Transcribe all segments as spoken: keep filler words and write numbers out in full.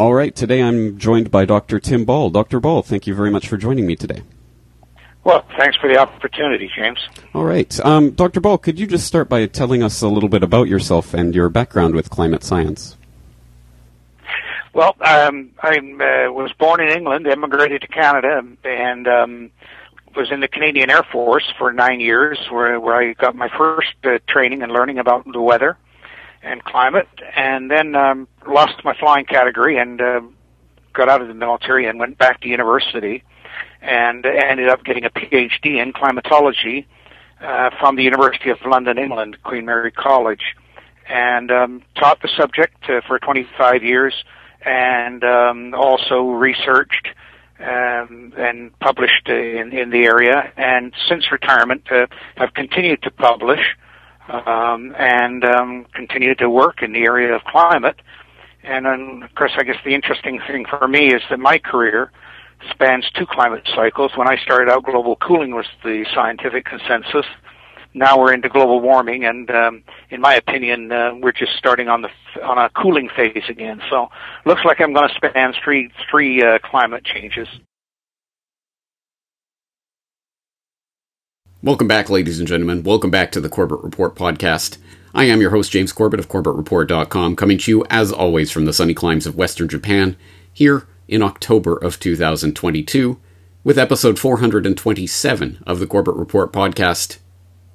All right. Today I'm joined by Doctor Tim Ball. Doctor Ball, thank you very much for joining me today. Well, thanks for the opportunity, James. All right. Um, Doctor Ball, could you just start by telling us a little bit about yourself and your background with climate science? Well, um, I uh, was born in England, immigrated to Canada, and um, was in the Canadian Air Force for nine years, where, where I got my first uh, training and learning about the weather and climate, and then um, lost my flying category and uh, got out of the military and went back to university and ended up getting a PhD in climatology uh, from the University of London, England, Queen Mary College, and um, taught the subject uh, for twenty-five years and um, also researched um, and published in, in the area, and since retirement uh, have continued to publish Um, and um, continue to work in the area of climate. And, um, of course, I guess the interesting thing for me is that my career spans two climate cycles. When I started out, global cooling was the scientific consensus. Now we're into global warming, and um, in my opinion, uh, we're just starting on the on a cooling phase again. So looks like I'm going to span three, three uh, climate changes. Welcome back, ladies and gentlemen. Welcome back to the Corbett Report podcast. I am your host, James Corbett of Corbett Report dot com, coming to you, as always, from the sunny climes of Western Japan, here in October of two thousand twenty-two, with episode four hundred twenty-seven of the Corbett Report podcast,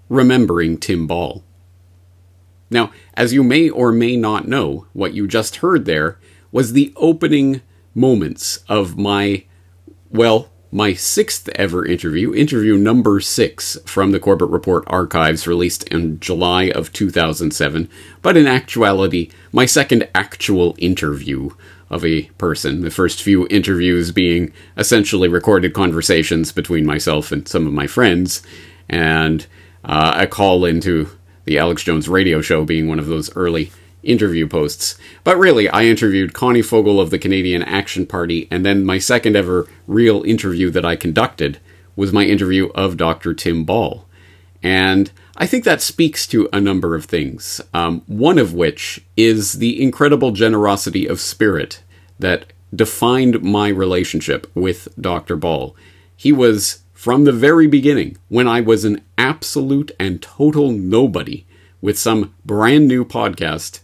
Remembering Tim Ball. Now, as you may or may not know, what you just heard there was the opening moments of my, well, my sixth ever interview, interview number six from the Corbett Report archives, released in July of two thousand seven, but in actuality, my second actual interview of a person, the first few interviews being essentially recorded conversations between myself and some of my friends, and uh, a call into the Alex Jones radio show being one of those early interview posts. But really, I interviewed Connie Fogle of the Canadian Action Party, and then my second ever real interview that I conducted was my interview of Doctor Tim Ball. And I think that speaks to a number of things, um, one of which is the incredible generosity of spirit that defined my relationship with Doctor Ball. He was, from the very beginning, when I was an absolute and total nobody with some brand new podcast,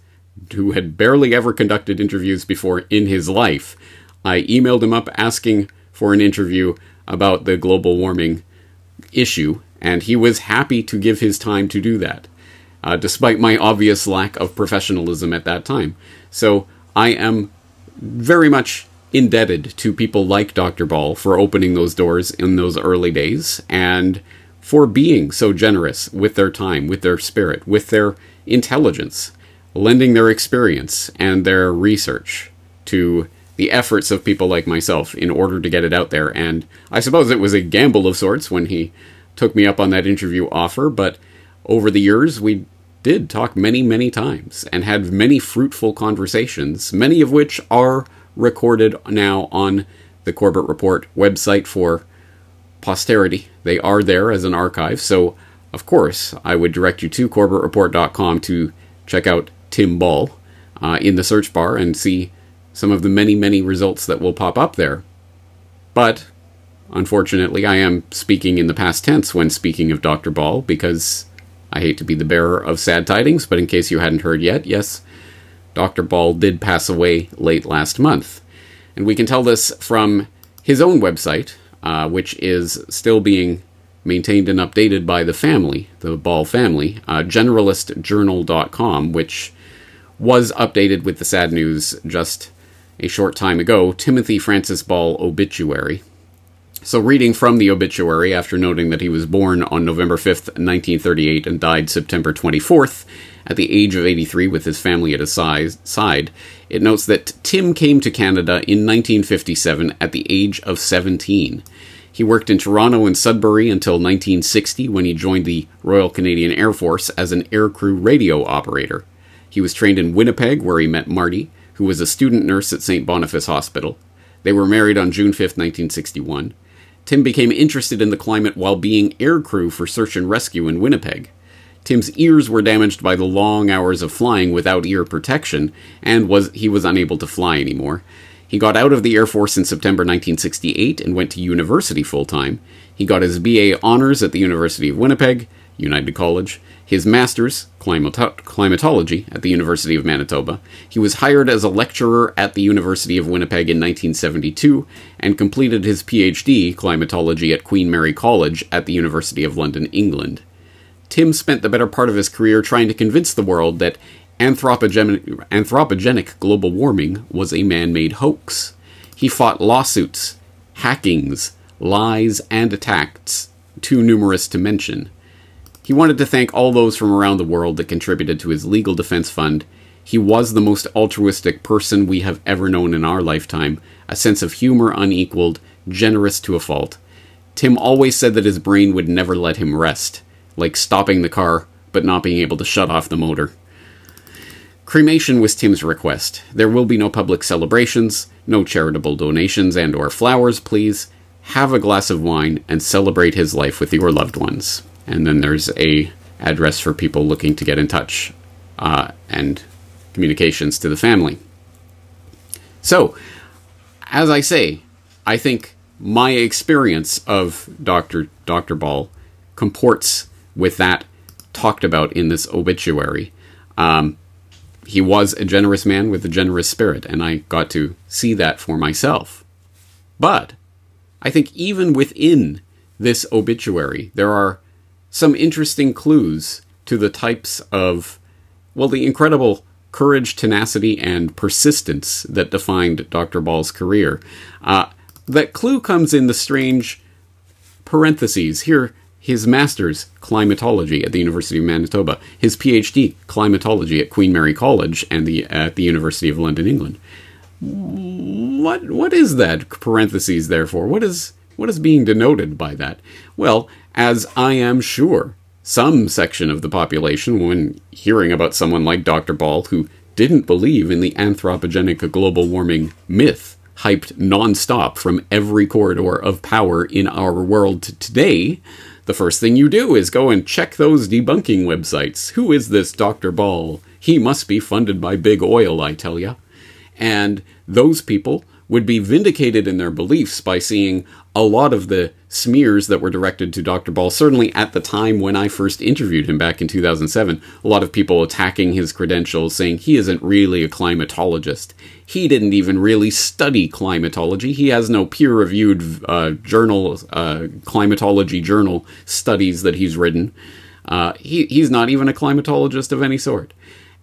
who had barely ever conducted interviews before in his life, I emailed him up asking for an interview about the global warming issue, and he was happy to give his time to do that, uh, despite my obvious lack of professionalism at that time. So I am very much indebted to people like Doctor Ball for opening those doors in those early days, and for being so generous with their time, with their spirit, with their intelligence, lending their experience and their research to the efforts of people like myself in order to get it out there. And I suppose it was a gamble of sorts when he took me up on that interview offer, but over the years we did talk many, many times and had many fruitful conversations, many of which are recorded now on the Corbett Report website for posterity. They are there as an archive, so of course I would direct you to Corbett Report dot com to check out Tim Ball uh, in the search bar and see some of the many, many results that will pop up there. But, unfortunately, I am speaking in the past tense when speaking of Doctor Ball, because I hate to be the bearer of sad tidings, but in case you hadn't heard yet, yes, Doctor Ball did pass away late last month. And we can tell this from his own website, uh, which is still being maintained and updated by the family, the Ball family, uh, generalist journal dot com, which was updated with the sad news just a short time ago, Timothy Francis Ball obituary. So reading from the obituary, after noting that he was born on November fifth, nineteen thirty-eight, and died September twenty-fourth, at the age of eighty-three with his family at his side, it notes that Tim came to Canada in nineteen fifty-seven at the age of seventeen. He worked in Toronto and Sudbury until nineteen sixty, when he joined the Royal Canadian Air Force as an aircrew radio operator. He was trained in Winnipeg, where he met Marty, who was a student nurse at Saint Boniface Hospital. They were married on June fifth, nineteen sixty-one. Tim became interested in the climate while being aircrew for search and rescue in Winnipeg. Tim's ears were damaged by the long hours of flying without ear protection, and was he was unable to fly anymore. He got out of the Air Force in September nineteen sixty-eight and went to university full-time. He got his B A honors at the University of Winnipeg, United College, his master's, climato- climatology, at the University of Manitoba. He was hired as a lecturer at the University of Winnipeg in nineteen seventy-two and completed his P H D, climatology, at Queen Mary College at the University of London, England. Tim spent the better part of his career trying to convince the world that Anthropogen- anthropogenic global warming was a man-made hoax. He fought lawsuits, hackings, lies, and attacks, too numerous to mention. He wanted to thank all those from around the world that contributed to his legal defense fund. He was the most altruistic person we have ever known in our lifetime, a sense of humor unequaled, generous to a fault. Tim always said that his brain would never let him rest, like stopping the car but not being able to shut off the motor. Cremation was Tim's request. There will be no public celebrations, no charitable donations and or flowers, please. Have a glass of wine and celebrate his life with your loved ones. And then there's a address for people looking to get in touch uh, and communications to the family. So, as I say, I think my experience of Doctor Doctor Ball comports with that talked about in this obituary. Um... He was a generous man with a generous spirit, and I got to see that for myself. But I think even within this obituary, there are some interesting clues to the types of, well, the incredible courage, tenacity, and persistence that defined Doctor Ball's career. Uh, that clue comes in the strange parentheses here. His master's, climatology, at the University of Manitoba. His P H D, climatology, at Queen Mary College and the at the University of London, England. What what is that parentheses there for? What is what is being denoted by that? Well, as I am sure some section of the population, when hearing about someone like Doctor Ball, who didn't believe in the anthropogenic global warming myth hyped nonstop from every corridor of power in our world today, the first thing you do is go and check those debunking websites. Who is this Doctor Ball? He must be funded by big oil, I tell ya. And those people would be vindicated in their beliefs by seeing a lot of the smears that were directed to Doctor Ball, certainly at the time when I first interviewed him back in two thousand seven. A lot of people attacking his credentials, saying he isn't really a climatologist. He didn't even really study climatology. He has no peer-reviewed uh, journal, uh, climatology journal studies that he's written. Uh, he, he's not even a climatologist of any sort.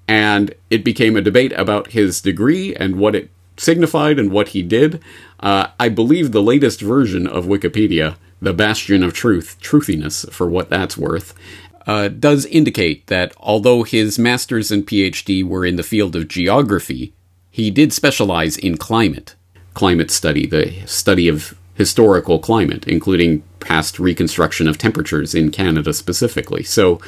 And it became a debate about his degree and what it signified and what he did. Uh, I believe the latest version of Wikipedia, the bastion of truth, truthiness for what that's worth, uh, does indicate that although his master's and P H D were in the field of geography, he did specialize in climate, climate study, the study of historical climate, including past reconstruction of temperatures in Canada specifically. So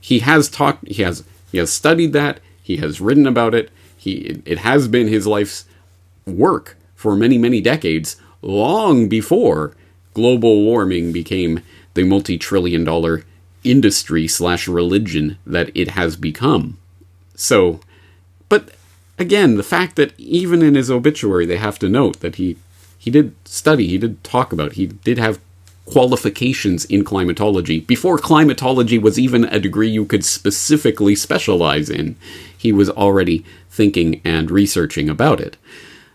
he has talked, he has, he has studied that, he has written about it, he, it has been his life's work for many, many decades, long before global warming became the multi-trillion dollar industry slash religion that it has become. So, but again, the fact that even in his obituary, they have to note that he, he did study, he did talk about, he did have qualifications in climatology. Before climatology was even a degree you could specifically specialize in, he was already thinking and researching about it.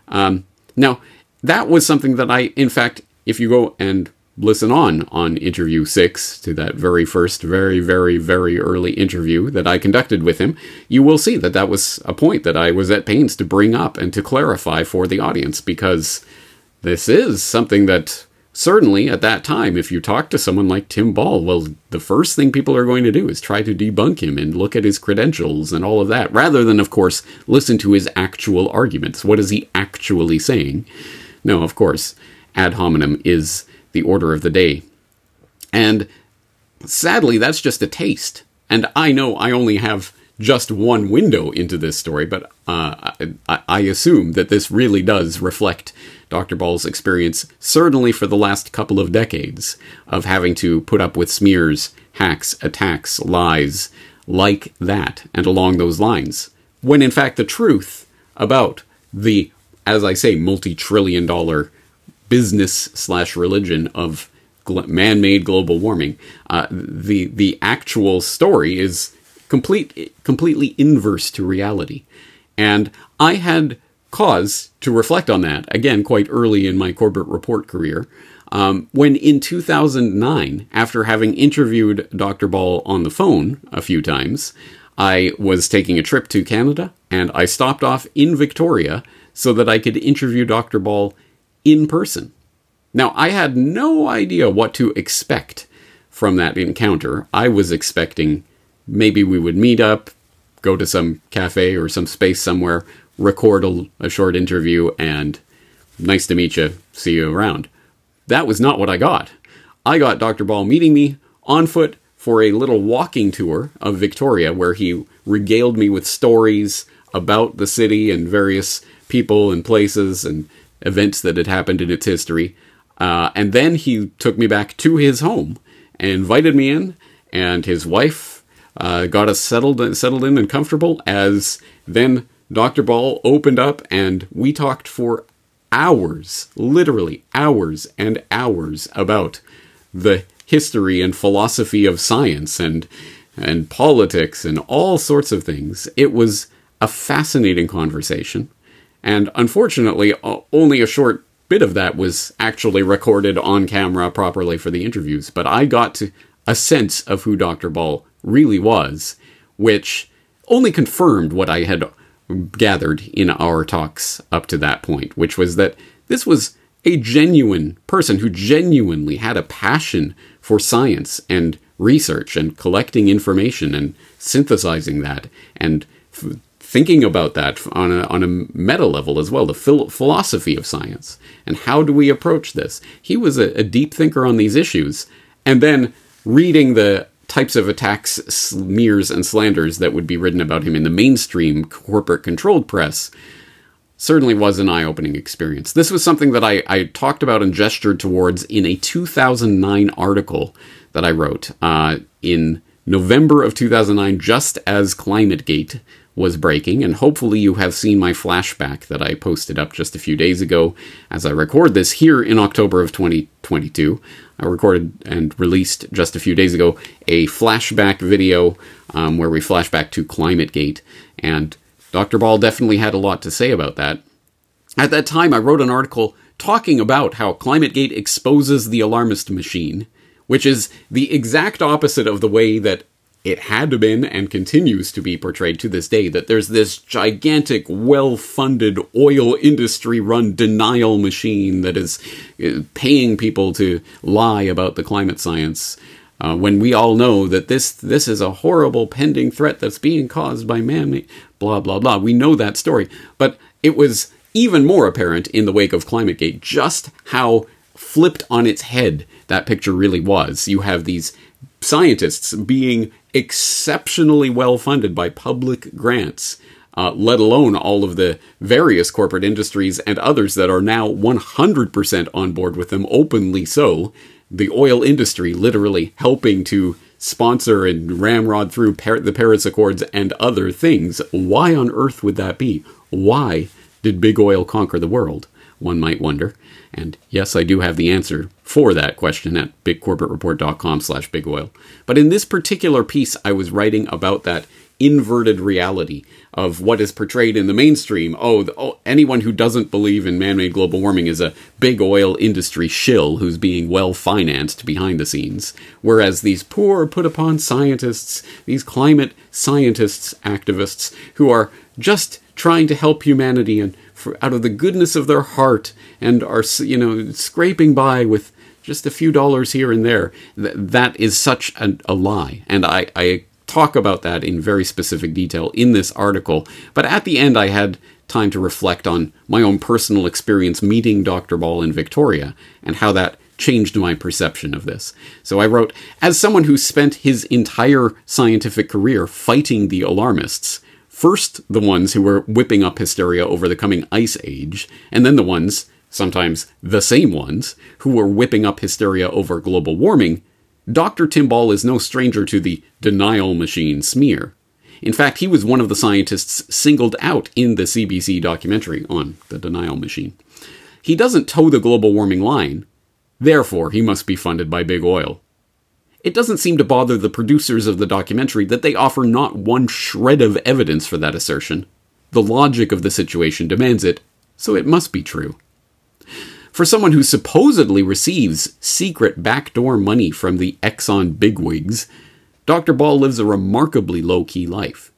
Um, now, that was something that I, in fact, if you go and listen on, on interview six, to that very first, very, very, very early interview that I conducted with him, you will see that that was a point that I was at pains to bring up and to clarify for the audience, because this is something that certainly at that time, if you talk to someone like Tim Ball, well, the first thing people are going to do is try to debunk him and look at his credentials and all of that, rather than, of course, listen to his actual arguments. What is he actually saying? No, of course, ad hominem is the order of the day. And sadly, that's just a taste. And I know I only have just one window into this story, but uh, I, I assume that this really does reflect Doctor Ball's experience, certainly for the last couple of decades, of having to put up with smears, hacks, attacks, lies, like that, and along those lines, when in fact the truth about the as I say, multi-trillion dollar business slash religion of man-made global warming. Uh, the the actual story is complete completely inverse to reality. And I had cause to reflect on that, again, quite early in my Corbett Report career, um, when in two thousand nine, after having interviewed Doctor Ball on the phone a few times, I was taking a trip to Canada, and I stopped off in Victoria so that I could interview Doctor Ball in person. Now, I had no idea what to expect from that encounter. I was expecting maybe we would meet up, go to some cafe or some space somewhere, record a, a short interview, and nice to meet you, see you around. That was not what I got. I got Doctor Ball meeting me on foot for a little walking tour of Victoria, where he regaled me with stories about the city and various people and places and events that had happened in its history. Uh, and then he took me back to his home and invited me in, and his wife uh, got us settled, settled in and comfortable, as then Doctor Ball opened up and we talked for hours, literally hours and hours, about the history and philosophy of science and and politics and all sorts of things. It was a fascinating conversation. And unfortunately, only a short bit of that was actually recorded on camera properly for the interviews. But I got to a sense of who Doctor Ball really was, which only confirmed what I had gathered in our talks up to that point, which was that this was a genuine person who genuinely had a passion for science and research and collecting information and synthesizing that and f- thinking about that on a, on a meta level as well, the phil- philosophy of science, and how do we approach this? He was a, a deep thinker on these issues, and then reading the types of attacks, smears, and slanders that would be written about him in the mainstream corporate-controlled press certainly was an eye-opening experience. This was something that I, I talked about and gestured towards in a two thousand nine article that I wrote uh, in November of two thousand nine, just as ClimateGate was breaking, and hopefully you have seen my flashback that I posted up just a few days ago as I record this here in October of twenty twenty-two. I recorded and released just a few days ago a flashback video um, where we flash back to ClimateGate, and Doctor Ball definitely had a lot to say about that. At that time, I wrote an article talking about how ClimateGate exposes the alarmist machine, which is the exact opposite of the way that it had been and continues to be portrayed to this day, that there's this gigantic, well-funded, oil industry-run denial machine that is paying people to lie about the climate science, uh, when we all know that this this is a horrible pending threat that's being caused by man-made, blah, blah, blah. We know that story. But it was even more apparent in the wake of ClimateGate just how flipped on its head that picture really was. You have these scientists being exceptionally well-funded by public grants, uh, let alone all of the various corporate industries and others that are now one hundred percent on board with them, openly so. The oil industry literally helping to sponsor and ramrod through par- the Paris Accords and other things. Why on earth would that be? Why did big oil conquer the world? One might wonder. And yes, I do have the answer for that question at bigcorporatereport.com slash big oil. But in this particular piece, I was writing about that inverted reality of what is portrayed in the mainstream. Oh, the, oh anyone who doesn't believe in man-made global warming is a big oil industry shill who's being well-financed behind the scenes. Whereas these poor put-upon scientists, these climate scientists, activists, who are just trying to help humanity and for, out of the goodness of their heart, and are, you know, scraping by with just a few dollars here and there, Th- that is such a, a lie. And I, I talk about that in very specific detail in this article. But at the end, I had time to reflect on my own personal experience meeting Doctor Ball in Victoria and how that changed my perception of this. So I wrote, as someone who spent his entire scientific career fighting the alarmists, first the ones who were whipping up hysteria over the coming ice age, and then the ones, sometimes the same ones, who were whipping up hysteria over global warming, Doctor Tim Ball is no stranger to the denial machine smear. In fact, he was one of the scientists singled out in the C B C documentary on the denial machine. He doesn't toe the global warming line, therefore he must be funded by big oil. It doesn't seem to bother the producers of the documentary that they offer not one shred of evidence for that assertion. The logic of the situation demands it, so it must be true. For someone who supposedly receives secret backdoor money from the Exxon bigwigs, Doctor Ball lives a remarkably low-key life.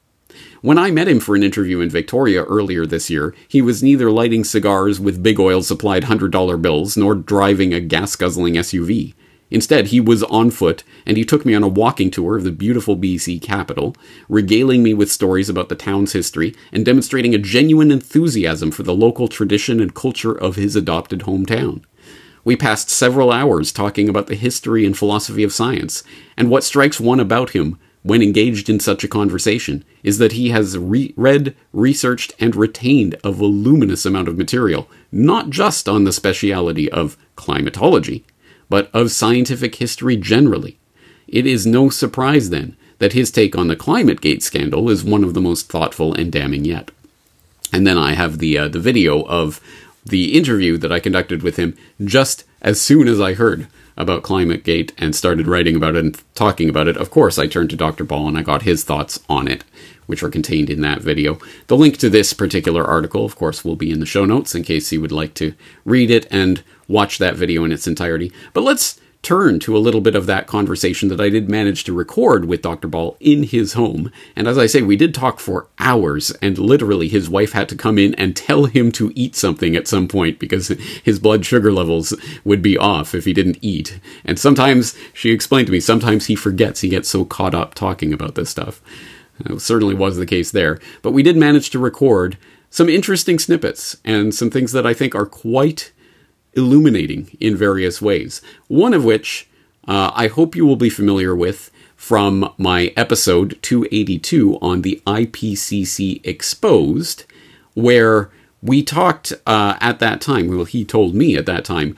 When I met him for an interview in Victoria earlier this year, he was neither lighting cigars with big oil-supplied one hundred dollar bills nor driving a gas-guzzling S U V. Instead, he was on foot, and he took me on a walking tour of the beautiful B C capital, regaling me with stories about the town's history and demonstrating a genuine enthusiasm for the local tradition and culture of his adopted hometown. We passed several hours talking about the history and philosophy of science, and what strikes one about him when engaged in such a conversation is that he has re- read, researched, and retained a voluminous amount of material, not just on the speciality of climatology, but of scientific history generally. It is no surprise, then, that his take on the ClimateGate scandal is one of the most thoughtful and damning yet. And then I have the uh, the video of the interview that I conducted with him just as soon as I heard about ClimateGate and started writing about it and talking about it. Of course, I turned to Doctor Ball and I got his thoughts on it, which are contained in that video. The link to this particular article, of course, will be in the show notes in case you would like to read it and watch that video in its entirety. But let's turn to a little bit of that conversation that I did manage to record with Doctor Ball in his home. And as I say, we did talk for hours, and literally his wife had to come in and tell him to eat something at some point because his blood sugar levels would be off if he didn't eat. And sometimes, she explained to me, sometimes he forgets. He gets so caught up talking about this stuff. It certainly was the case there. But we did manage to record some interesting snippets and some things that I think are quite illuminating in various ways. One of which uh, I hope you will be familiar with from my episode two eighty-two on the I P C C Exposed, where we talked uh, at that time, well, he told me at that time,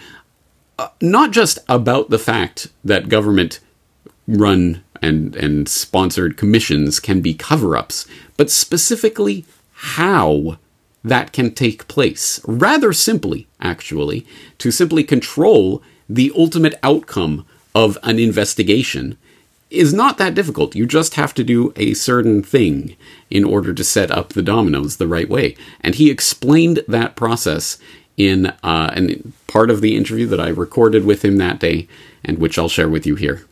uh, not just about the fact that government-run and, and sponsored commissions can be cover-ups, but specifically how that can take place, rather simply, actually, to simply control the ultimate outcome of an investigation is not that difficult. You just have to do a certain thing in order to set up the dominoes the right way. And he explained that process in uh, an, part of the interview that I recorded with him that day, and which I'll share with you here.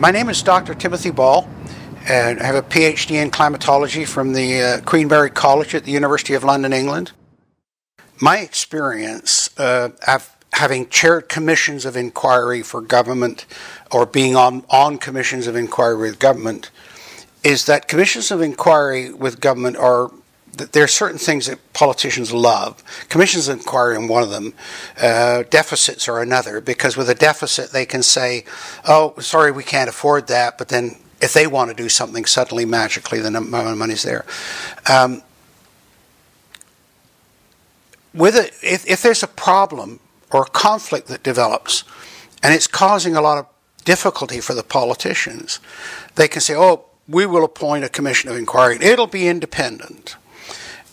My name is Doctor Timothy Ball, and I have a P H D in climatology from the uh, Queen Mary College at the University of London, England. My experience uh, of having chaired commissions of inquiry for government or being on, on commissions of inquiry with government is that commissions of inquiry with government are, there are certain things that politicians love. Commissions of inquiry are one of them. Uh, deficits are another, because with a deficit they can say, oh, sorry, we can't afford that, but then if they want to do something, suddenly, magically, the amount of money's there. Um, with a, if, if there's a problem or a conflict that develops, and it's causing a lot of difficulty for the politicians, they can say, oh, we will appoint a commission of inquiry. It'll be independent.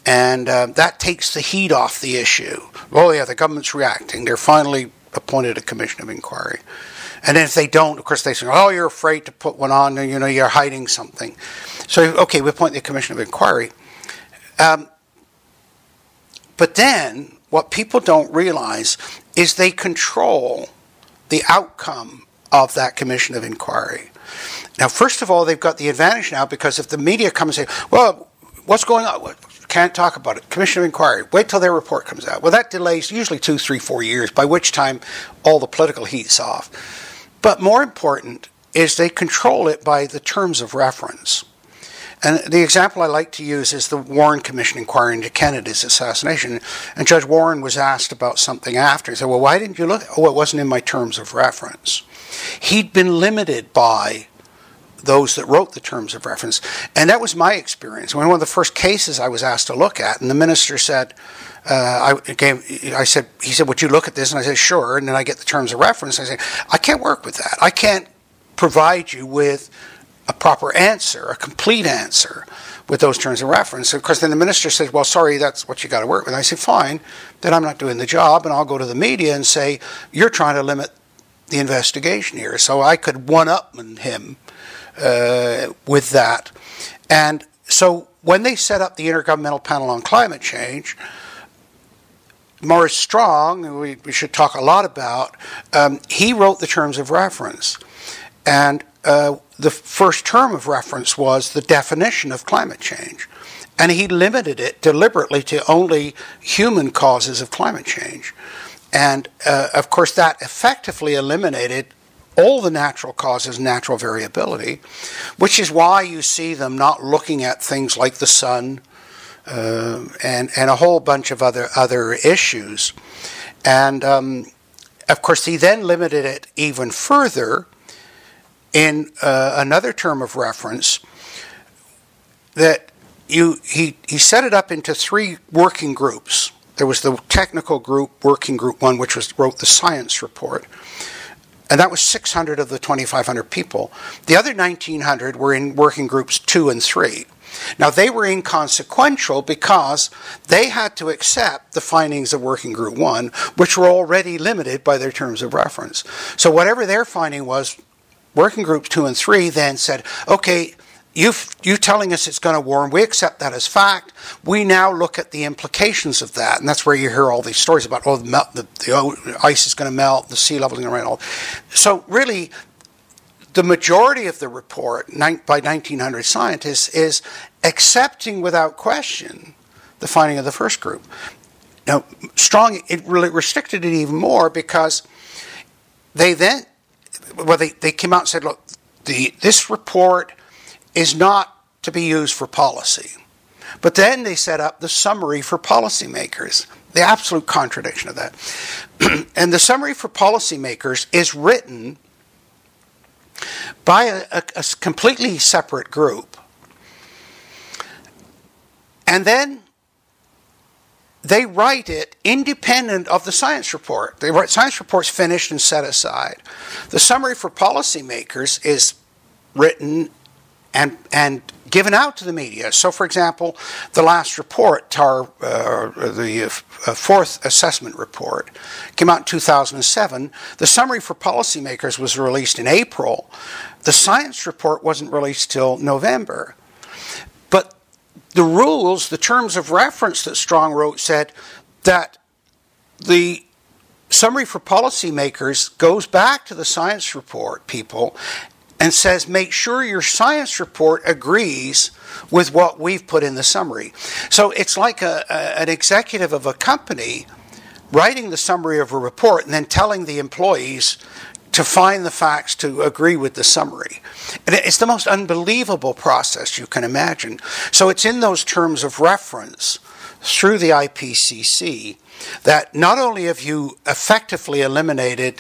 And uh, that takes the heat off the issue. Oh, yeah, the government's reacting. They're finally appointed a commission of inquiry. And then if they don't, of course, they say, oh, you're afraid to put one on, you know, you're hiding something. So, okay, we appoint the commission of inquiry. Um, but then what people don't realize is they control the outcome of that commission of inquiry. Now, first of all, they've got the advantage now because if the media comes and say, well, what's going on? Can't talk about it. Commission of inquiry. Wait till their report comes out. Well, that delays usually two, three, four years, by which time all the political heat's off. But more important is they control it by the terms of reference. And the example I like to use is the Warren Commission inquiry into Kennedy's assassination. And Judge Warren was asked about something after. He said, well, why didn't you look? Oh, it wasn't in my terms of reference. He'd been limited by those that wrote the terms of reference. And that was my experience. One of the first cases I was asked to look at, and the minister said, uh, I, gave, I said, he said, would you look at this? And I said, sure. And then I get the terms of reference. I said, I can't work with that. I can't provide you with a proper answer, a complete answer with those terms of reference. Of course, then the minister says, well, sorry, that's what you got to work with. And I said, fine, then I'm not doing the job, and I'll go to the media and say, you're trying to limit the investigation here. So I could one-upman him Uh, with that. And so when they set up the Intergovernmental Panel on Climate Change, Maurice Strong, who we, we should talk a lot about, um, he wrote the terms of reference. And uh, the first term of reference was the definition of climate change. And he limited it deliberately to only human causes of climate change. And uh, of course, that effectively eliminated all the natural causes, natural variability, which is why you see them not looking at things like the sun uh, and, and a whole bunch of other, other issues. And, um, of course, he then limited it even further in uh, another term of reference that you he, he set it up into three working groups. There was the technical group, working group one, which was wrote the science report. And that was six hundred of the twenty-five hundred people. The other nineteen hundred were in working groups two and three. Now, they were inconsequential because they had to accept the findings of working group one, which were already limited by their terms of reference. So whatever their finding was, working groups two and three then said, okay, You've, you're telling us it's going to warm. We accept that as fact. We now look at the implications of that. And that's where you hear all these stories about, oh, the, melt, the, the oh, ice is going to melt, the sea level is going to rise. So really, the majority of the report nine, by nineteen hundred scientists is accepting without question the finding of the first group. Now, Strong, it really restricted it even more because they then, well, they, they came out and said, look, the, this report is not to be used for policy. But then they set up the summary for policymakers, the absolute contradiction of that. And the summary for policymakers is written by a, a, a completely separate group. And then they write it independent of the science report. The science report's finished and set aside. The summary for policymakers is written And, and given out to the media. So, for example, the last report, tar, uh, the uh, fourth assessment report, came out in two thousand seven. The summary for policymakers was released in April. The science report wasn't released till November. But the rules, the terms of reference that Strong wrote, said that the summary for policymakers goes back to the science report people and says, make sure your science report agrees with what we've put in the summary. So it's like a, a, an executive of a company writing the summary of a report and then telling the employees to find the facts to agree with the summary. And it's the most unbelievable process you can imagine. So it's in those terms of reference through the I P C C that not only have you effectively eliminated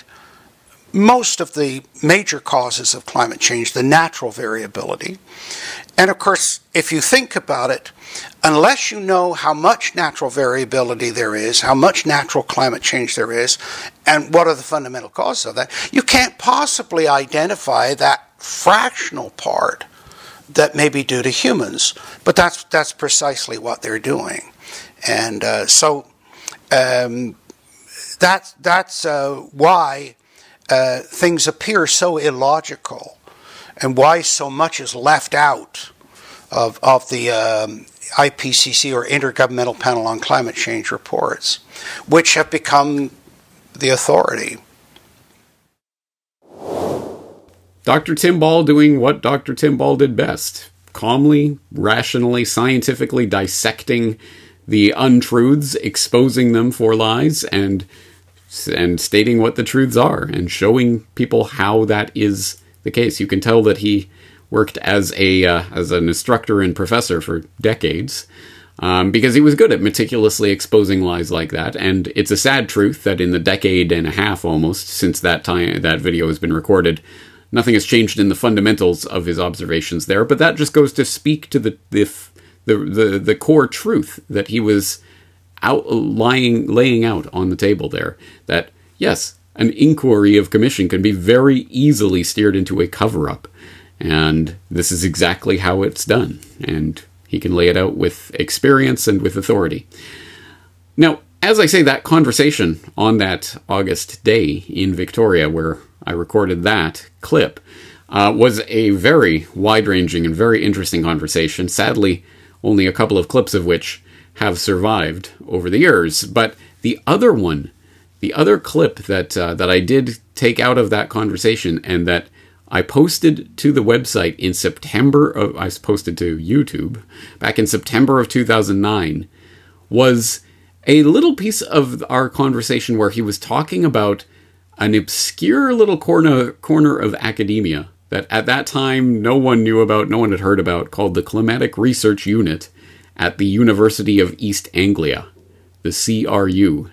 most of the major causes of climate change, the natural variability. And of course, if you think about it, unless you know how much natural variability there is, how much natural climate change there is, and what are the fundamental causes of that, you can't possibly identify that fractional part that may be due to humans. But that's that's precisely what they're doing. And uh, so um, that's, that's uh, why Uh, things appear so illogical, and why so much is left out of, of the um, I P C C or Intergovernmental Panel on Climate Change reports, which have become the authority. Doctor Tim Ball doing what Doctor Tim Ball did best, calmly, rationally, scientifically dissecting the untruths, exposing them for lies, and and stating what the truths are and showing people how that is the case. You can tell that he worked as a uh, as an instructor and professor for decades, um, because he was good at meticulously exposing lies like that. And it's a sad truth that in the decade and a half almost since that time that video has been recorded, nothing has changed in the fundamentals of his observations there. But that just goes to speak to the the the the, the core truth that he was out lying laying out on the table there. That yes, an inquiry of commission can be very easily steered into a cover-up. And this is exactly how it's done. And he can lay it out with experience and with authority. Now, as I say, that conversation on that August day in Victoria, where I recorded that clip, uh, was a very wide-ranging and very interesting conversation. Sadly, only a couple of clips of which have survived over the years. But the other one, the other clip that uh, that I did take out of that conversation and that I posted to the website in September of, I posted to YouTube back in September of two thousand nine, was a little piece of our conversation where he was talking about an obscure little corner corner of academia that at that time no one knew about, no one had heard about, called the Climatic Research Unit at the University of East Anglia, the C R U.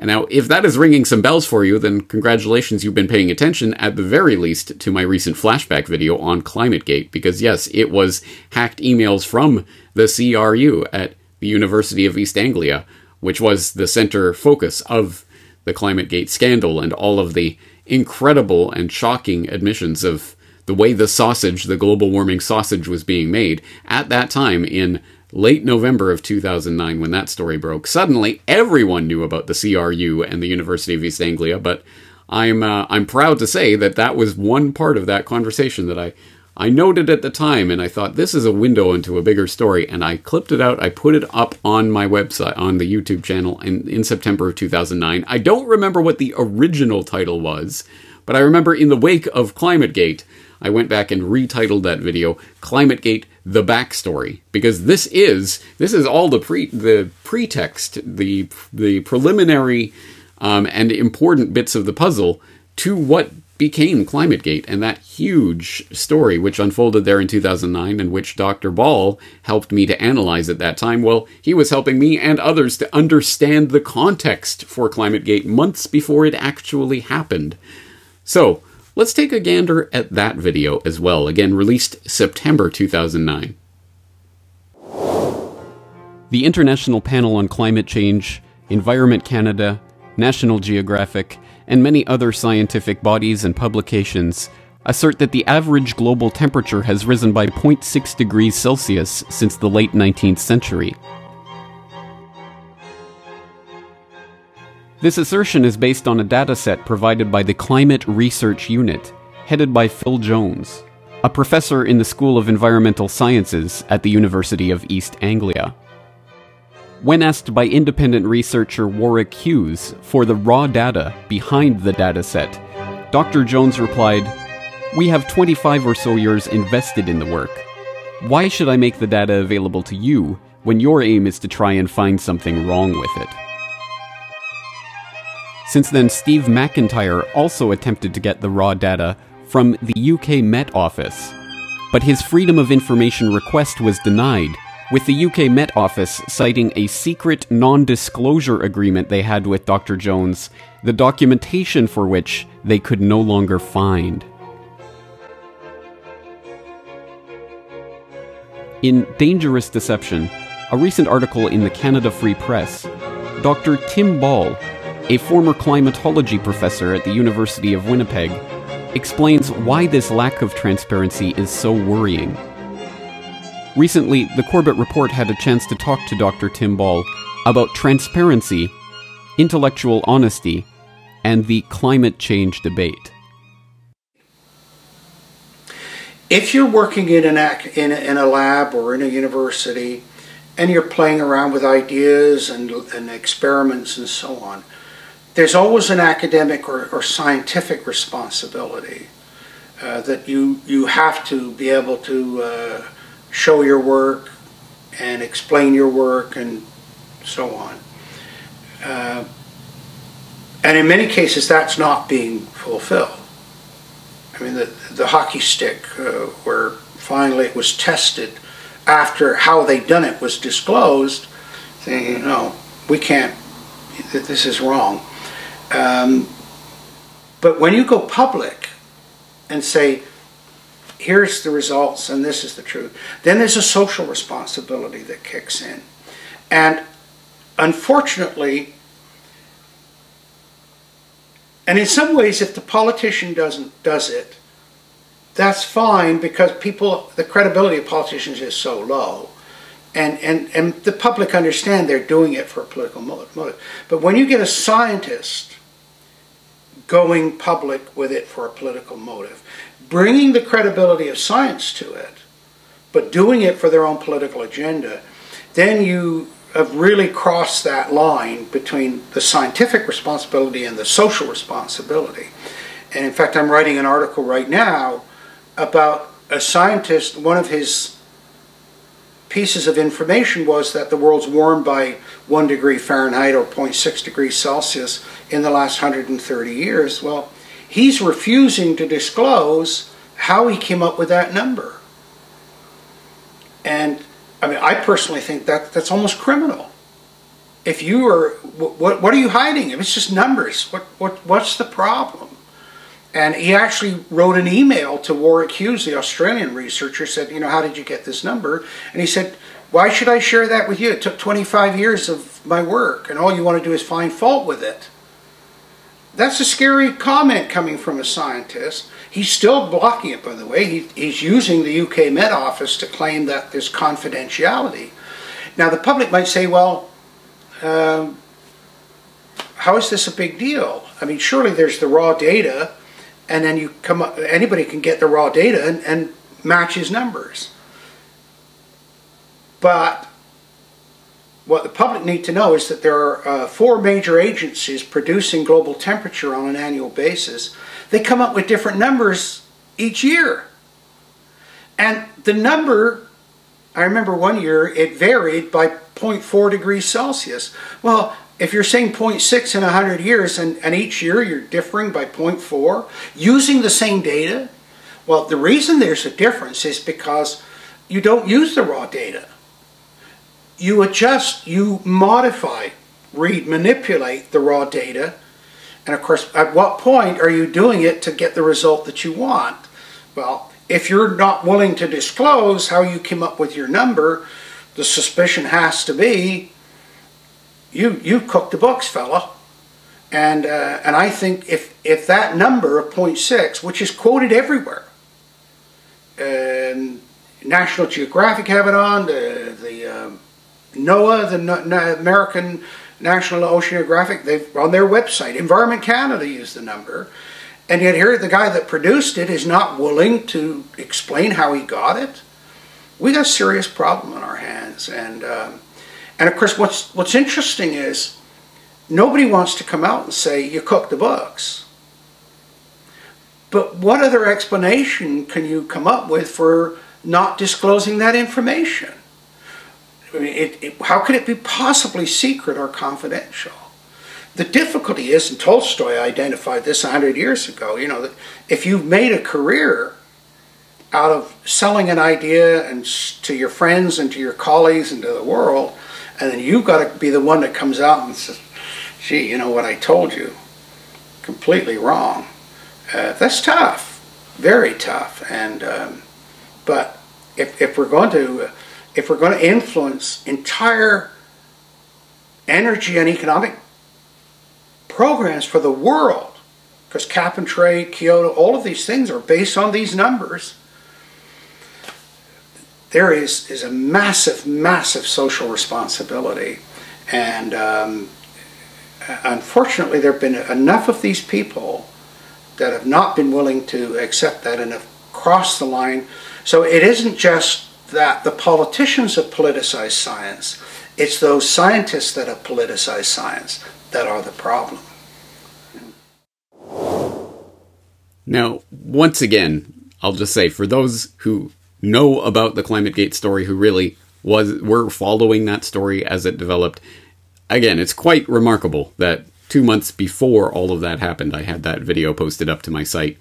Now, if that is ringing some bells for you, then congratulations, you've been paying attention, at the very least, to my recent flashback video on ClimateGate, because yes, it was hacked emails from the C R U at the University of East Anglia, which was the center focus of the ClimateGate scandal and all of the incredible and shocking admissions of the way the sausage, the global warming sausage, was being made at that time in late November of two thousand nine, when that story broke. Suddenly, everyone knew about the C R U and the University of East Anglia, but I'm uh, I'm proud to say that that was one part of that conversation that I, I noted at the time, and I thought, this is a window into a bigger story, and I clipped it out, I put it up on my website, on the YouTube channel, in, in September of two thousand nine. I don't remember what the original title was, but I remember in the wake of ClimateGate, I went back and retitled that video ClimateGate: The Backstory, because this is this is all the pre the pretext, the the preliminary um, and important bits of the puzzle to what became ClimateGate and that huge story which unfolded there in two thousand nine, and which Doctor Ball helped me to analyze at that time. Well, he was helping me and others to understand the context for ClimateGate months before it actually happened. So let's take a gander at that video as well, again released September two thousand nine. The International Panel on Climate Change, Environment Canada, National Geographic, and many other scientific bodies and publications assert that the average global temperature has risen by zero point six degrees Celsius since the late nineteenth century. This assertion is based on a dataset provided by the Climate Research Unit, headed by Phil Jones, a professor in the School of Environmental Sciences at the University of East Anglia. When asked by independent researcher Warwick Hughes for the raw data behind the dataset, Doctor Jones replied, "We have twenty-five or so years invested in the work. Why should I make the data available to you when your aim is to try and find something wrong with it?" Since then, Steve McIntyre also attempted to get the raw data from the U K Met Office, but his Freedom of Information request was denied, with the U K Met Office citing a secret non-disclosure agreement they had with Doctor Jones, the documentation for which they could no longer find. In Dangerous Deception, a recent article in the Canada Free Press, Doctor Tim Ball, a former climatology professor at the University of Winnipeg, explains why this lack of transparency is so worrying. Recently, the Corbett Report had a chance to talk to Doctor Tim Ball about transparency, intellectual honesty, and the climate change debate. If you're working in, an act, in, a, in a lab or in a university, and you're playing around with ideas and, and experiments and so on, there's always an academic or, or scientific responsibility uh, that you, you have to be able to uh, show your work and explain your work and so on. Uh, and in many cases, that's not being fulfilled. I mean, the, the hockey stick, uh, where finally it was tested after how they done it was disclosed, saying, no, we can't, this is wrong. Um, but when you go public and say, here's the results and this is the truth, then there's a social responsibility that kicks in. And unfortunately, and in some ways, if the politician doesn't does it, that's fine, because people, the credibility of politicians is so low, and, and, and the public understand they're doing it for a political motive. But when you get a scientist going public with it for a political motive, bringing the credibility of science to it, but doing it for their own political agenda, then you have really crossed that line between the scientific responsibility and the social responsibility. And in fact, I'm writing an article right now about a scientist. One of his pieces of information was that the world's warmed by one degree Fahrenheit or zero point six degrees Celsius in the last one hundred thirty years. Well, he's refusing to disclose how he came up with that number. And I mean, I personally think that that's almost criminal. If you are, what, what are you hiding? If it's just numbers, what, what, what's the problem? And he actually wrote an email to Warwick Hughes, the Australian researcher, said, you know, how did you get this number? And he said, why should I share that with you? It took twenty-five years of my work, and all you want to do is find fault with it. That's a scary comment coming from a scientist. He's still blocking it, by the way. He, he's using the U K Met Office to claim that there's confidentiality. Now, the public might say, well, um, how is this a big deal? I mean, surely there's the raw data, and then you come up, anybody can get the raw data and, and match his numbers. But what the public need to know is that there are uh, four major agencies producing global temperature on an annual basis. They come up with different numbers each year. And the number, I remember one year, it varied by zero point four degrees Celsius. Well, if you're saying zero point six in one hundred years, and, and each year you're differing by zero point four, using the same data, well, the reason there's a difference is because you don't use the raw data. You adjust, you modify, read, manipulate the raw data. And of course, at what point are you doing it to get the result that you want? Well, if you're not willing to disclose how you came up with your number, the suspicion has to be, you, you cooked the books, fella. And, uh, and I think if, if that number of zero point six, which is quoted everywhere, um, National Geographic have it on, the, the um, NOAA, the Na American National Oceanographic, they've on their website. Environment Canada used the number. And yet here the guy that produced it is not willing to explain how he got it. We got a serious problem on our hands. And, um, and of course, what's, what's interesting is nobody wants to come out and say, you cooked the books. But what other explanation can you come up with for not disclosing that information? I mean, it, it, how could it be possibly secret or confidential? The difficulty is, and Tolstoy identified this one hundred years ago, you know, that if you've made a career out of selling an idea and to your friends and to your colleagues and to the world, and then you've got to be the one that comes out and says, gee, you know what I told you, completely wrong. Uh, that's tough, very tough. And um, but if, if we're going to... Uh, If we're going to influence entire energy and economic programs for the world, because cap and trade, Kyoto, all of these things are based on these numbers, there is, is a massive, massive social responsibility. And um, unfortunately, there have been enough of these people that have not been willing to accept that and have crossed the line. So it isn't just that the politicians have politicized science, it's those scientists that have politicized science that are the problem. Now, once again, I'll just say, for those who know about the ClimateGate story, who really was were following that story as it developed, again, it's quite remarkable that two months before all of that happened, I had that video posted up to my site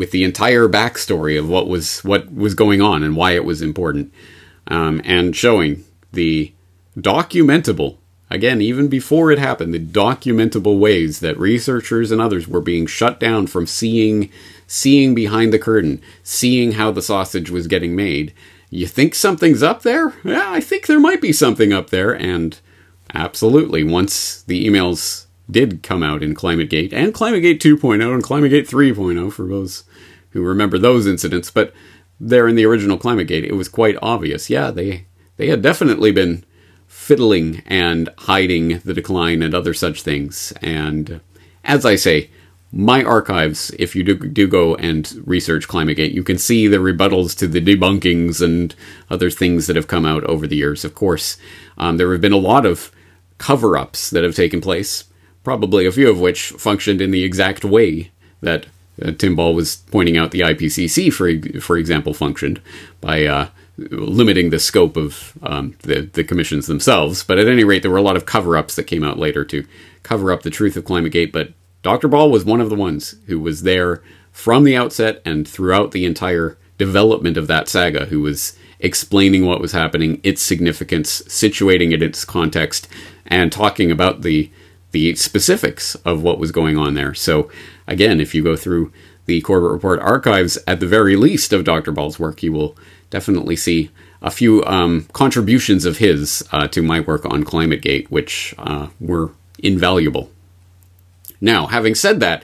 with the entire backstory of what was what was going on and why it was important, um, and showing the documentable, again, even before it happened, the documentable ways that researchers and others were being shut down from seeing, seeing behind the curtain, seeing how the sausage was getting made. You think something's up there? Yeah, I think there might be something up there. And absolutely, once the emails did come out in ClimateGate, and ClimateGate two point oh and ClimateGate three point oh, for those who remember those incidents, but there in the original ClimateGate, it was quite obvious. Yeah, they, they had definitely been fiddling and hiding the decline and other such things. And as I say, my archives, if you do, do go and research ClimateGate, you can see the rebuttals to the debunkings and other things that have come out over the years. Of course, um, there have been a lot of cover-ups that have taken place, probably a few of which functioned in the exact way that uh, Tim Ball was pointing out the I P C C, for, for example, functioned by uh, limiting the scope of um, the, the commissions themselves. But at any rate, there were a lot of cover-ups that came out later to cover up the truth of ClimateGate, but Doctor Ball was one of the ones who was there from the outset and throughout the entire development of that saga, who was explaining what was happening, its significance, situating it in its context, and talking about the the specifics of what was going on there. So, again, if you go through the Corbett Report archives, at the very least, of Doctor Ball's work, you will definitely see a few um, contributions of his uh, to my work on ClimateGate, which uh, were invaluable. Now, having said that,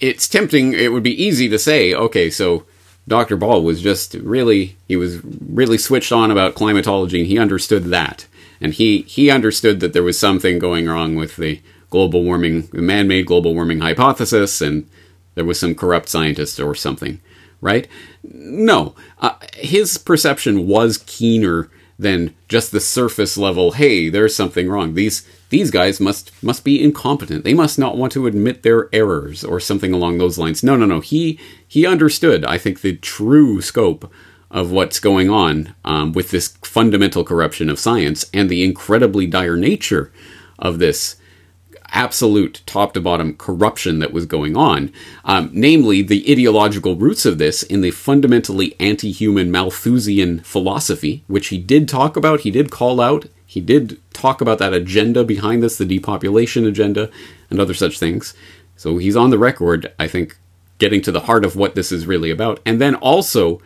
it's tempting, it would be easy to say, okay, so Doctor Ball was just really, he was really switched on about climatology, and he understood that. And he, he understood that there was something going wrong with the global warming, the man-made global warming hypothesis, and there was some corrupt scientist or something, right? No, uh, his perception was keener than just the surface level, hey, there's something wrong. These these guys must must be incompetent. They must not want to admit their errors or something along those lines. No, no, no. He he understood, I think, the true scope of what's going on um, with this fundamental corruption of science and the incredibly dire nature of this absolute top-to-bottom corruption that was going on, um, namely the ideological roots of this in the fundamentally anti-human Malthusian philosophy, which he did talk about, he did call out, he did talk about that agenda behind this, the depopulation agenda, and other such things. So he's on the record, I think, getting to the heart of what this is really about. And then also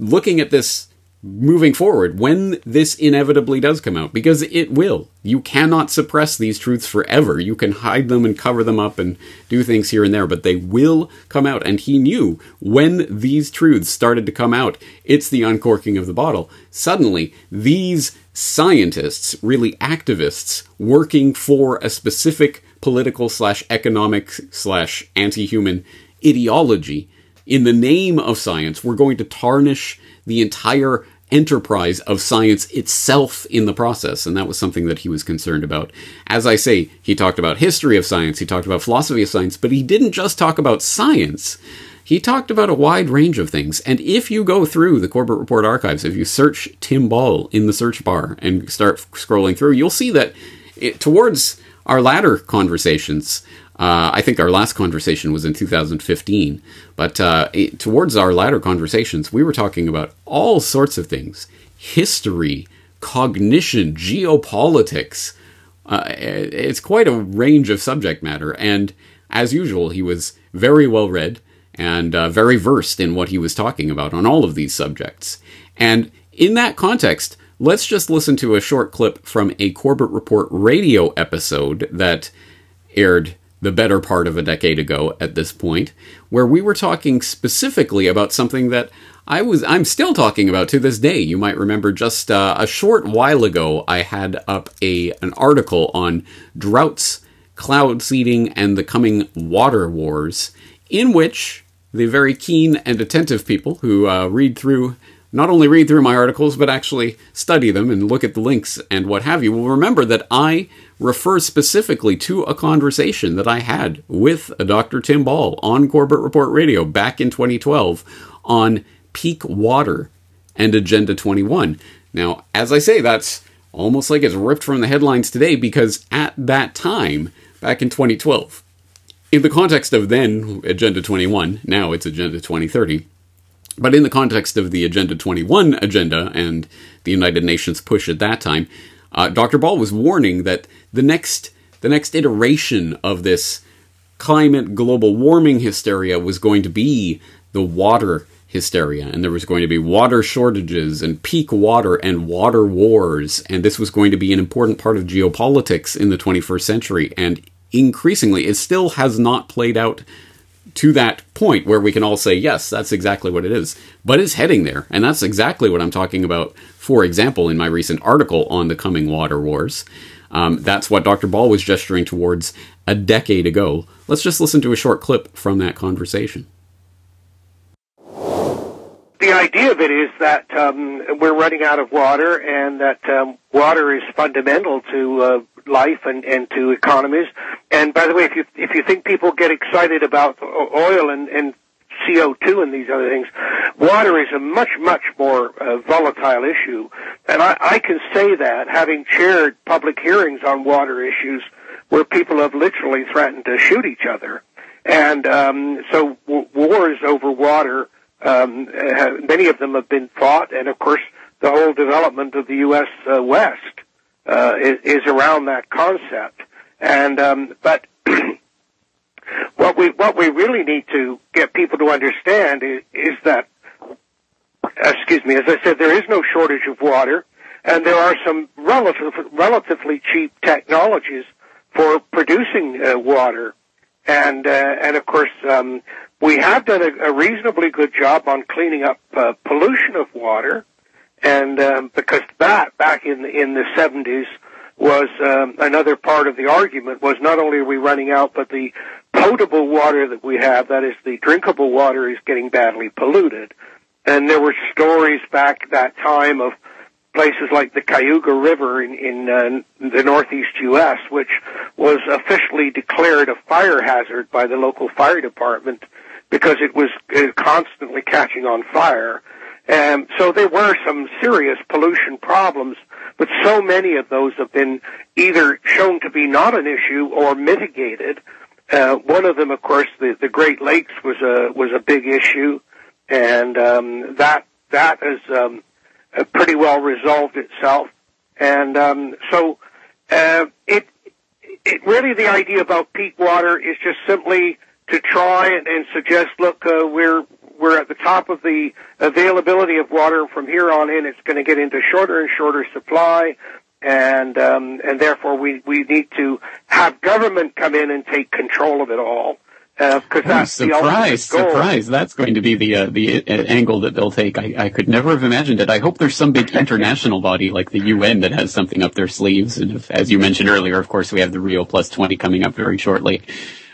looking at this moving forward, when this inevitably does come out, because it will. You cannot suppress these truths forever. You can hide them and cover them up and do things here and there, but they will come out. And he knew when these truths started to come out, it's the uncorking of the bottle. Suddenly, these scientists, really activists, working for a specific political slash economic slash anti-human ideology in the name of science, we're going to tarnish the entire enterprise of science itself in the process. And that was something that he was concerned about. As I say, he talked about history of science, he talked about philosophy of science, but he didn't just talk about science. He talked about a wide range of things. And if you go through the Corbett Report archives, if you search Tim Ball in the search bar and start scrolling through, you'll see that it, towards our latter conversations, Uh, I think our last conversation was in two thousand fifteen, but uh, it, towards our latter conversations, we were talking about all sorts of things. History, cognition, geopolitics. Uh, it's quite a range of subject matter. And as usual, he was very well read and uh, very versed in what he was talking about on all of these subjects. And in that context, let's just listen to a short clip from a Corbett Report radio episode that aired the better part of a decade ago at this point, where we were talking specifically about something that I was, I'm still talking about to this day. You might remember just uh, a short while ago, I had up a an article on droughts, cloud seeding, and the coming water wars, in which the very keen and attentive people who uh, read through, not only read through my articles, but actually study them and look at the links and what have you, will remember that I refer specifically to a conversation that I had with Doctor Tim Ball on Corbett Report Radio back in twenty twelve on peak water and Agenda twenty-one. Now, as I say, that's almost like it's ripped from the headlines today, because at that time, back in twenty twelve, in the context of then Agenda twenty-one, now it's Agenda twenty thirty, but in the context of the Agenda twenty-one agenda and the United Nations push at that time, uh, Doctor Ball was warning that the next the next iteration of this climate global warming hysteria was going to be the water hysteria, and there was going to be water shortages and peak water and water wars, and this was going to be an important part of geopolitics in the twenty-first century, and increasingly it still has not played out to that point where we can all say, yes, that's exactly what it is, but it's heading there, and that's exactly what I'm talking about, for example, in my recent article on the coming water wars. Um, that's what Doctor Ball was gesturing towards a decade ago. Let's just listen to a short clip from that conversation. The idea of it is that um, we're running out of water, and that um, water is fundamental to uh, life and, and to economies. And by the way, if you if you think people get excited about oil and, and C O two and these other things, water is a much, much more uh, volatile issue. And I, I can say that, having chaired public hearings on water issues where people have literally threatened to shoot each other. And um, so w- wars over water, um, have, many of them have been fought. And, of course, the whole development of the U S Uh, West uh, is, is around that concept. And um, but... What we what we really need to get people to understand is, is that, excuse me, as I said, there is no shortage of water, and there are some relative, relatively cheap technologies for producing uh, water, and uh, and of course um, we have done a, a reasonably good job on cleaning up uh, pollution of water, and um, because that back in the, in the seventies was um, another part of the argument was not only are we running out, but the potable water that we have, that is the drinkable water, is getting badly polluted. And there were stories back that time of places like the Cayuga River in, in uh, the northeast U S, which was officially declared a fire hazard by the local fire department because it was uh, constantly catching on fire. And so there were some serious pollution problems, but so many of those have been either shown to be not an issue or mitigated. Uh, one of them, of course, the, the Great Lakes was a was a big issue, and um, that that has um, pretty well resolved itself. And um, so uh, it it really the idea about peak water is just simply to try and, and suggest, look, uh, we're we're at the top of the availability of water. From here on in, it's going to get into shorter and shorter supply. And um, and therefore we, we need to have government come in and take control of it all, because uh, that's oh, the ultimate goal. Surprise! That's going to be the uh, the uh, angle that they'll take. I, I could never have imagined it. I hope there's some big international body like the U N that has something up their sleeves. And if, as you mentioned earlier, of course, we have the Rio Plus twenty coming up very shortly.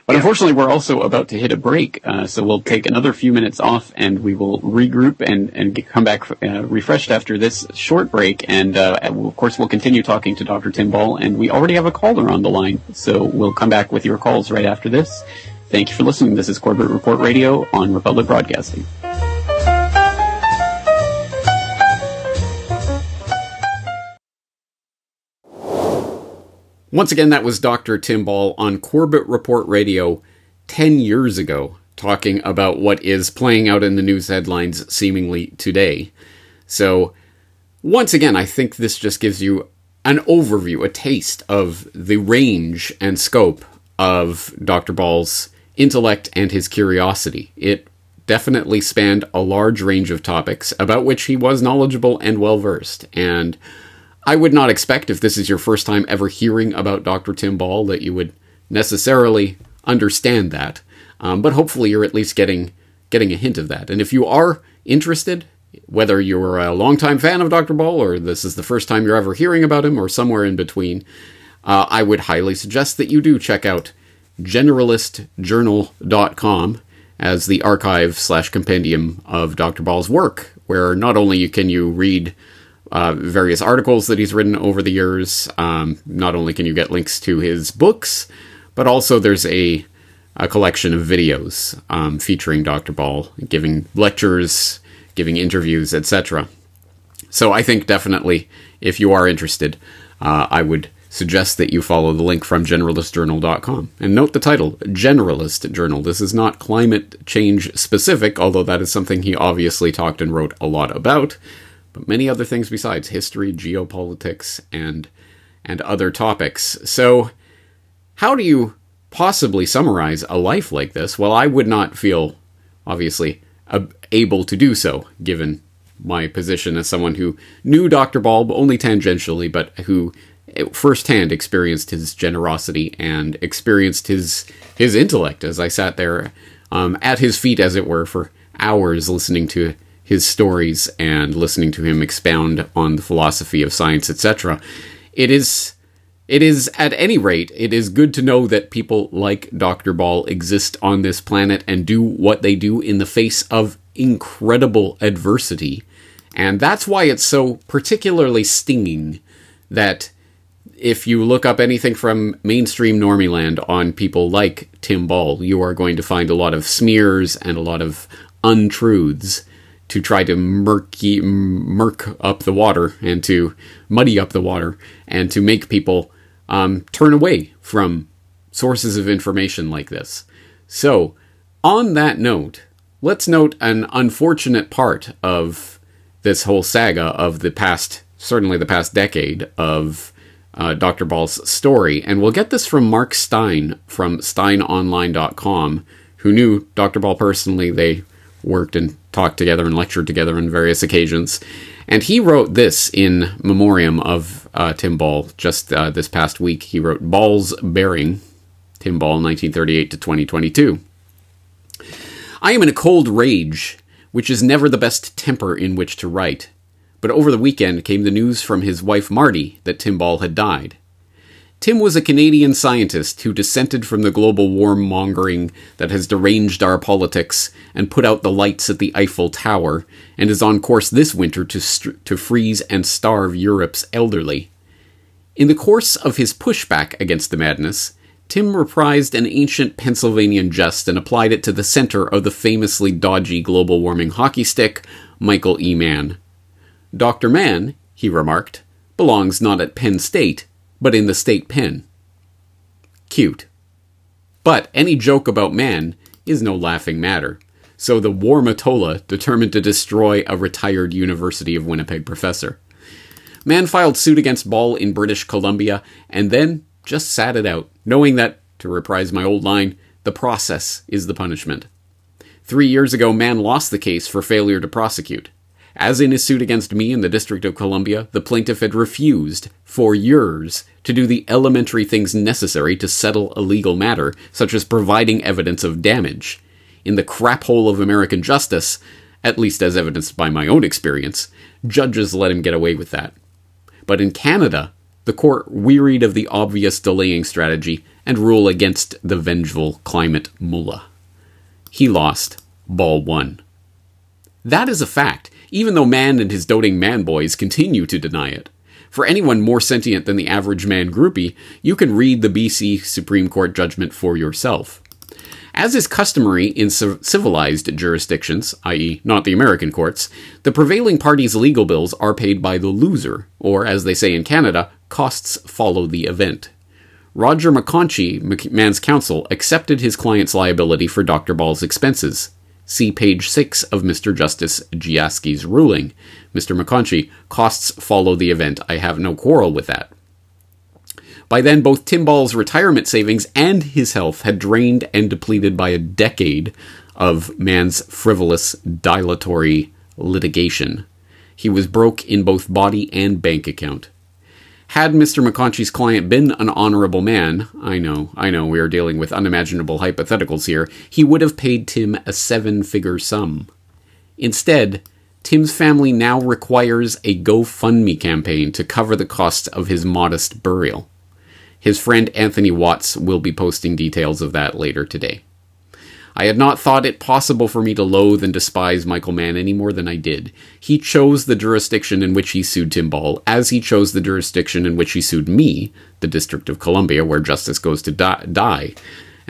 But unfortunately, we're also about to hit a break, uh, so we'll take another few minutes off, and we will regroup and, and come back uh, refreshed after this short break. And, uh, of course, we'll continue talking to Doctor Tim Ball, and we already have a caller on the line, so we'll come back with your calls right after this. Thank you for listening. This is Corbett Report Radio on Republic Broadcasting. Once again, that was Doctor Tim Ball on Corbett Report Radio ten years ago, talking about what is playing out in the news headlines seemingly today. So, once again, I think this just gives you an overview, a taste of the range and scope of Doctor Ball's intellect and his curiosity. It definitely spanned a large range of topics about which he was knowledgeable and well-versed, and I would not expect, if this is your first time ever hearing about Doctor Tim Ball, that you would necessarily understand that. Um, but hopefully you're at least getting getting a hint of that. And if you are interested, whether you're a longtime fan of Doctor Ball or this is the first time you're ever hearing about him or somewhere in between, uh, I would highly suggest that you do check out generalist journal dot com as the archive slash compendium of Doctor Ball's work, where not only can you read Uh, various articles that he's written over the years. Um, not only can you get links to his books, but also there's a, a collection of videos um, featuring Doctor Ball, giving lectures, giving interviews, et cetera. So I think definitely, if you are interested, uh, I would suggest that you follow the link from generalist journal dot com. And note the title, Generalist Journal. This is not climate change specific, although that is something he obviously talked and wrote a lot about, but many other things besides history, geopolitics, and and other topics. So how do you possibly summarize a life like this? Well, I would not feel, obviously, ab- able to do so, given my position as someone who knew Doctor Ball, but only tangentially, but who firsthand experienced his generosity and experienced his his intellect as I sat there um, at his feet, as it were, for hours listening to his stories and listening to him expound on the philosophy of science, et cetera. It is, it is, at any rate, it is good to know that people like Doctor Ball exist on this planet and do what they do in the face of incredible adversity. And that's why it's so particularly stinging that if you look up anything from mainstream Normyland on people like Tim Ball, you are going to find a lot of smears and a lot of untruths to try to murky, murk up the water and to muddy up the water and to make people um, turn away from sources of information like this. So, on that note, let's note an unfortunate part of this whole saga of the past, certainly the past decade of Uh, Doctor Ball's story, and we'll get this from Mark Stein from stein online dot com, who knew Doctor Ball personally. They worked and talked together and lectured together on various occasions, and he wrote this in memoriam of uh, Tim Ball just uh, this past week. He wrote Ball's Bearing, Tim Ball, nineteen thirty-eight to twenty twenty-two. I am in a cold rage, which is never the best temper in which to write. But over the weekend came the news from his wife Marty that Tim Ball had died. Tim was a Canadian scientist who dissented from the global warmongering that has deranged our politics and put out the lights at the Eiffel Tower and is on course this winter to st- to freeze and starve Europe's elderly. In the course of his pushback against the madness, Tim reprised an ancient Pennsylvanian jest and applied it to the center of the famously dodgy global warming hockey stick, Michael E. Mann. Doctor Mann, he remarked, belongs not at Penn State, but in the state pen. Cute. But any joke about Mann is no laughing matter, so the warmatola determined to destroy a retired University of Winnipeg professor. Mann filed suit against Ball in British Columbia, and then just sat it out, knowing that, to reprise my old line, the process is the punishment. Three years ago, Mann lost the case for failure to prosecute. As in his suit against me in the District of Columbia, the plaintiff had refused, for years, to do the elementary things necessary to settle a legal matter, such as providing evidence of damage. In the crap hole of American justice, at least as evidenced by my own experience, judges let him get away with that. But in Canada, the court wearied of the obvious delaying strategy and rule against the vengeful climate mullah. He lost. Ball won. That is a fact, even though Mann and his doting man-boys continue to deny it. For anyone more sentient than the average man groupie, you can read the B C Supreme Court judgment for yourself. As is customary in civilized jurisdictions, that is not the American courts, the prevailing party's legal bills are paid by the loser, or as they say in Canada, costs follow the event. Roger McConchie, Mann's counsel, accepted his client's liability for Doctor Ball's expenses. See page six of Mister Justice Giaske's ruling. Mister McConchie, costs follow the event. I have no quarrel with that. By then, both Tim Ball's retirement savings and his health had drained and depleted by a decade of Mann's frivolous, dilatory litigation. He was broke in both body and bank account. Had Mister McConchie's client been an honorable man, I know, I know, we are dealing with unimaginable hypotheticals here, he would have paid Tim a seven-figure sum. Instead, Tim's family now requires a GoFundMe campaign to cover the costs of his modest burial. His friend Anthony Watts will be posting details of that later today. I had not thought it possible for me to loathe and despise Michael Mann any more than I did. He chose the jurisdiction in which he sued Tim Ball, as he chose the jurisdiction in which he sued me, the District of Columbia, where justice goes to die.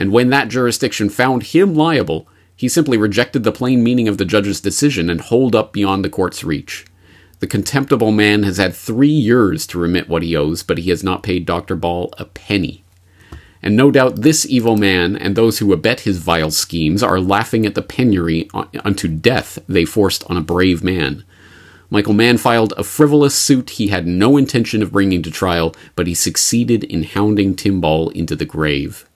And when that jurisdiction found him liable, he simply rejected the plain meaning of the judge's decision and holed up beyond the court's reach. The contemptible man has had three years to remit what he owes, but he has not paid Doctor Ball a penny. And no doubt this evil man and those who abet his vile schemes are laughing at the penury unto death they forced on a brave man. Michael Mann filed a frivolous suit he had no intention of bringing to trial, but he succeeded in hounding Tim Ball into the grave.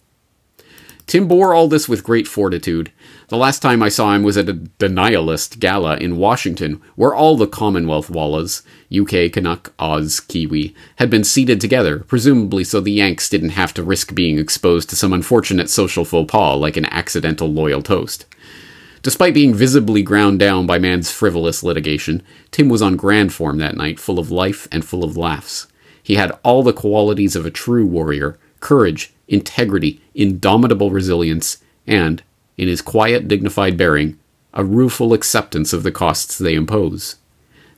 Tim bore all this with great fortitude. The last time I saw him was at a denialist gala in Washington, where all the Commonwealth Wallas, U K, Canuck, Oz, Kiwi, had been seated together, presumably so the Yanks didn't have to risk being exposed to some unfortunate social faux pas like an accidental loyal toast. Despite being visibly ground down by Mann's frivolous litigation, Tim was on grand form that night, full of life and full of laughs. He had all the qualities of a true warrior: courage, integrity, indomitable resilience, and, in his quiet, dignified bearing, a rueful acceptance of the costs they impose.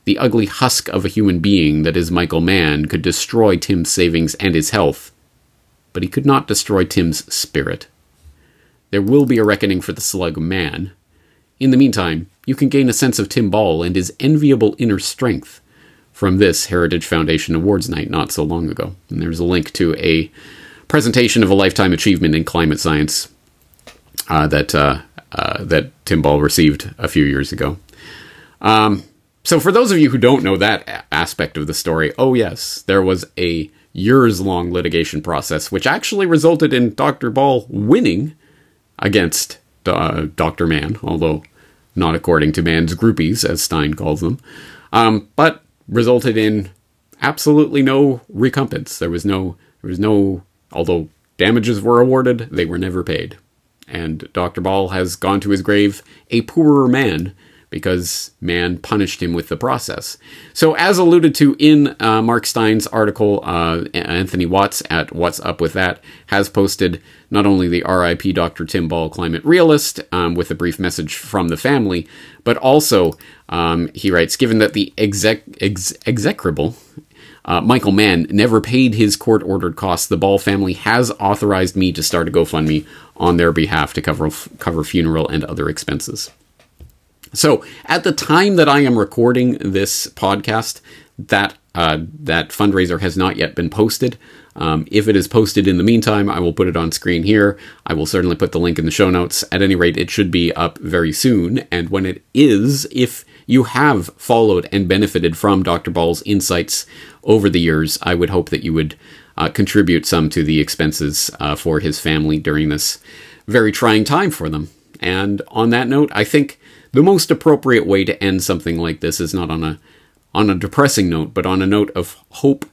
The ugly husk of a human being that is Michael Mann could destroy Tim's savings and his health, but he could not destroy Tim's spirit. There will be a reckoning for the slug Mann. In the meantime, you can gain a sense of Tim Ball and his enviable inner strength from this Heritage Foundation Awards night not so long ago. And there's a link to a presentation of a lifetime achievement in climate science uh, that uh, uh, that Tim Ball received a few years ago. Um, so for those of you who don't know that a- aspect of the story, oh yes, there was a years-long litigation process which actually resulted in Doctor Ball winning against uh, Doctor Mann, although not according to Mann's groupies, as Stein calls them, um, but resulted in absolutely no recompense. There was no, there was no. Although damages were awarded, they were never paid. And Doctor Ball has gone to his grave a poorer man, because Mann punished him with the process. So as alluded to in uh, Mark Stein's article, uh, Anthony Watts at What's Up With That has posted not only the R I P Doctor Tim Ball Climate Realist um, with a brief message from the family, but also um, he writes, given that the exec- ex- execrable... Uh, Michael Mann never paid his court-ordered costs, the Ball family has authorized me to start a GoFundMe on their behalf to cover cover funeral and other expenses. So, at the time that I am recording this podcast, that uh, that fundraiser has not yet been posted. Um, if it is posted in the meantime, I will put it on screen here. I will certainly put the link in the show notes. At any rate, it should be up very soon. And when it is, if you have followed and benefited from Doctor Ball's insights over the years, I would hope that you would uh, contribute some to the expenses uh, for his family during this very trying time for them. And on that note, I think the most appropriate way to end something like this is not on a on a depressing note, but on a note of hope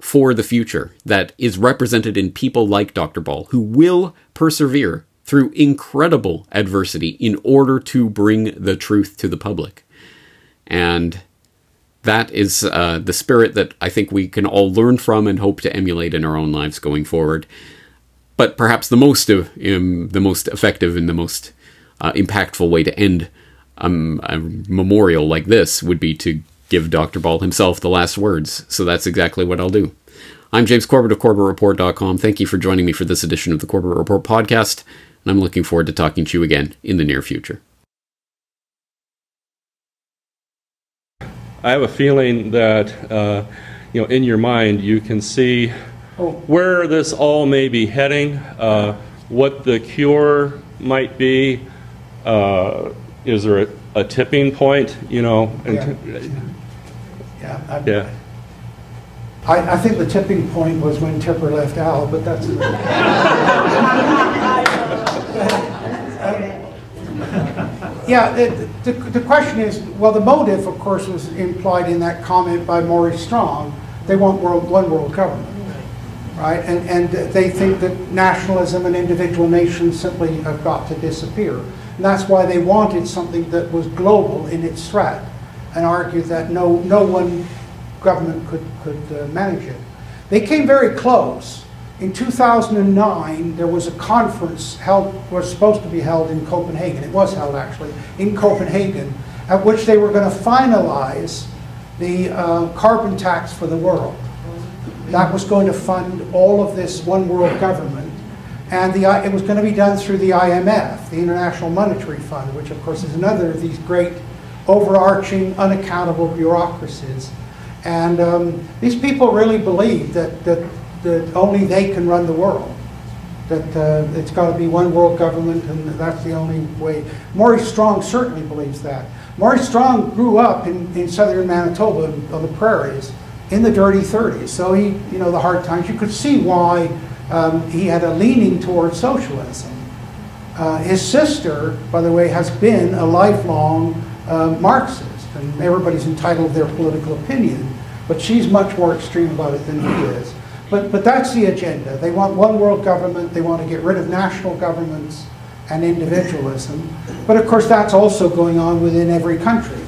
for the future that is represented in people like Doctor Ball, who will persevere through incredible adversity in order to bring the truth to the public. And that is uh, the spirit that I think we can all learn from and hope to emulate in our own lives going forward. But perhaps the most uh, um, the most effective and the most uh, impactful way to end um, a memorial like this would be to give Doctor Ball himself the last words. So that's exactly what I'll do. I'm James Corbett of Corbett Report dot com. Thank you for joining me for this edition of the Corbett Report podcast, and I'm looking forward to talking to you again in the near future. I have a feeling that, uh, you know, in your mind you can see where this all may be heading, uh, what the cure might be. Uh, is there a, a tipping point, you know? Yeah. T- yeah, I, yeah. I, I think the tipping point was when Tipper left Al, but that's... yeah, the, the, the question is, well, the motive, of course, was implied in that comment by Maurice Strong. They want world, one world government, right? And, and they think that nationalism and individual nations simply have got to disappear. And that's why they wanted something that was global in its threat, and argued that no no one government could, could uh, manage it. They came very close. In two thousand nine, there was a conference held, was supposed to be held in Copenhagen. It was held, actually, in Copenhagen, at which they were going to finalize the uh, carbon tax for the world. That was going to fund all of this one world government. And the, it was going to be done through the I M F, the International Monetary Fund, which, of course, is another of these great overarching, unaccountable bureaucracies. And um, these people really believe that, that, that only they can run the world, that uh, it's got to be one world government and that's the only way. Maurice Strong certainly believes that. Maurice Strong grew up in, in southern Manitoba, on the prairies, in the dirty thirties. So he, you know, the hard times, you could see why um, he had a leaning towards socialism. Uh, his sister, by the way, has been a lifelong uh, Marxist, and everybody's entitled to their political opinion, but she's much more extreme about it than he is. But, but that's the agenda. They want one world government, they want to get rid of national governments and individualism. But of course that's also going on within every country.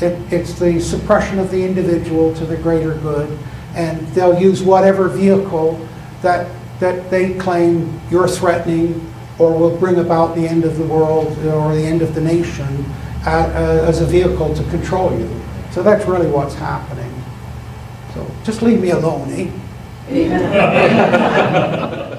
It, it's the suppression of the individual to the greater good, and they'll use whatever vehicle that, that they claim you're threatening or will bring about the end of the world or the end of the nation at, uh, as a vehicle to control you. So that's really what's happening. So just leave me alone, eh?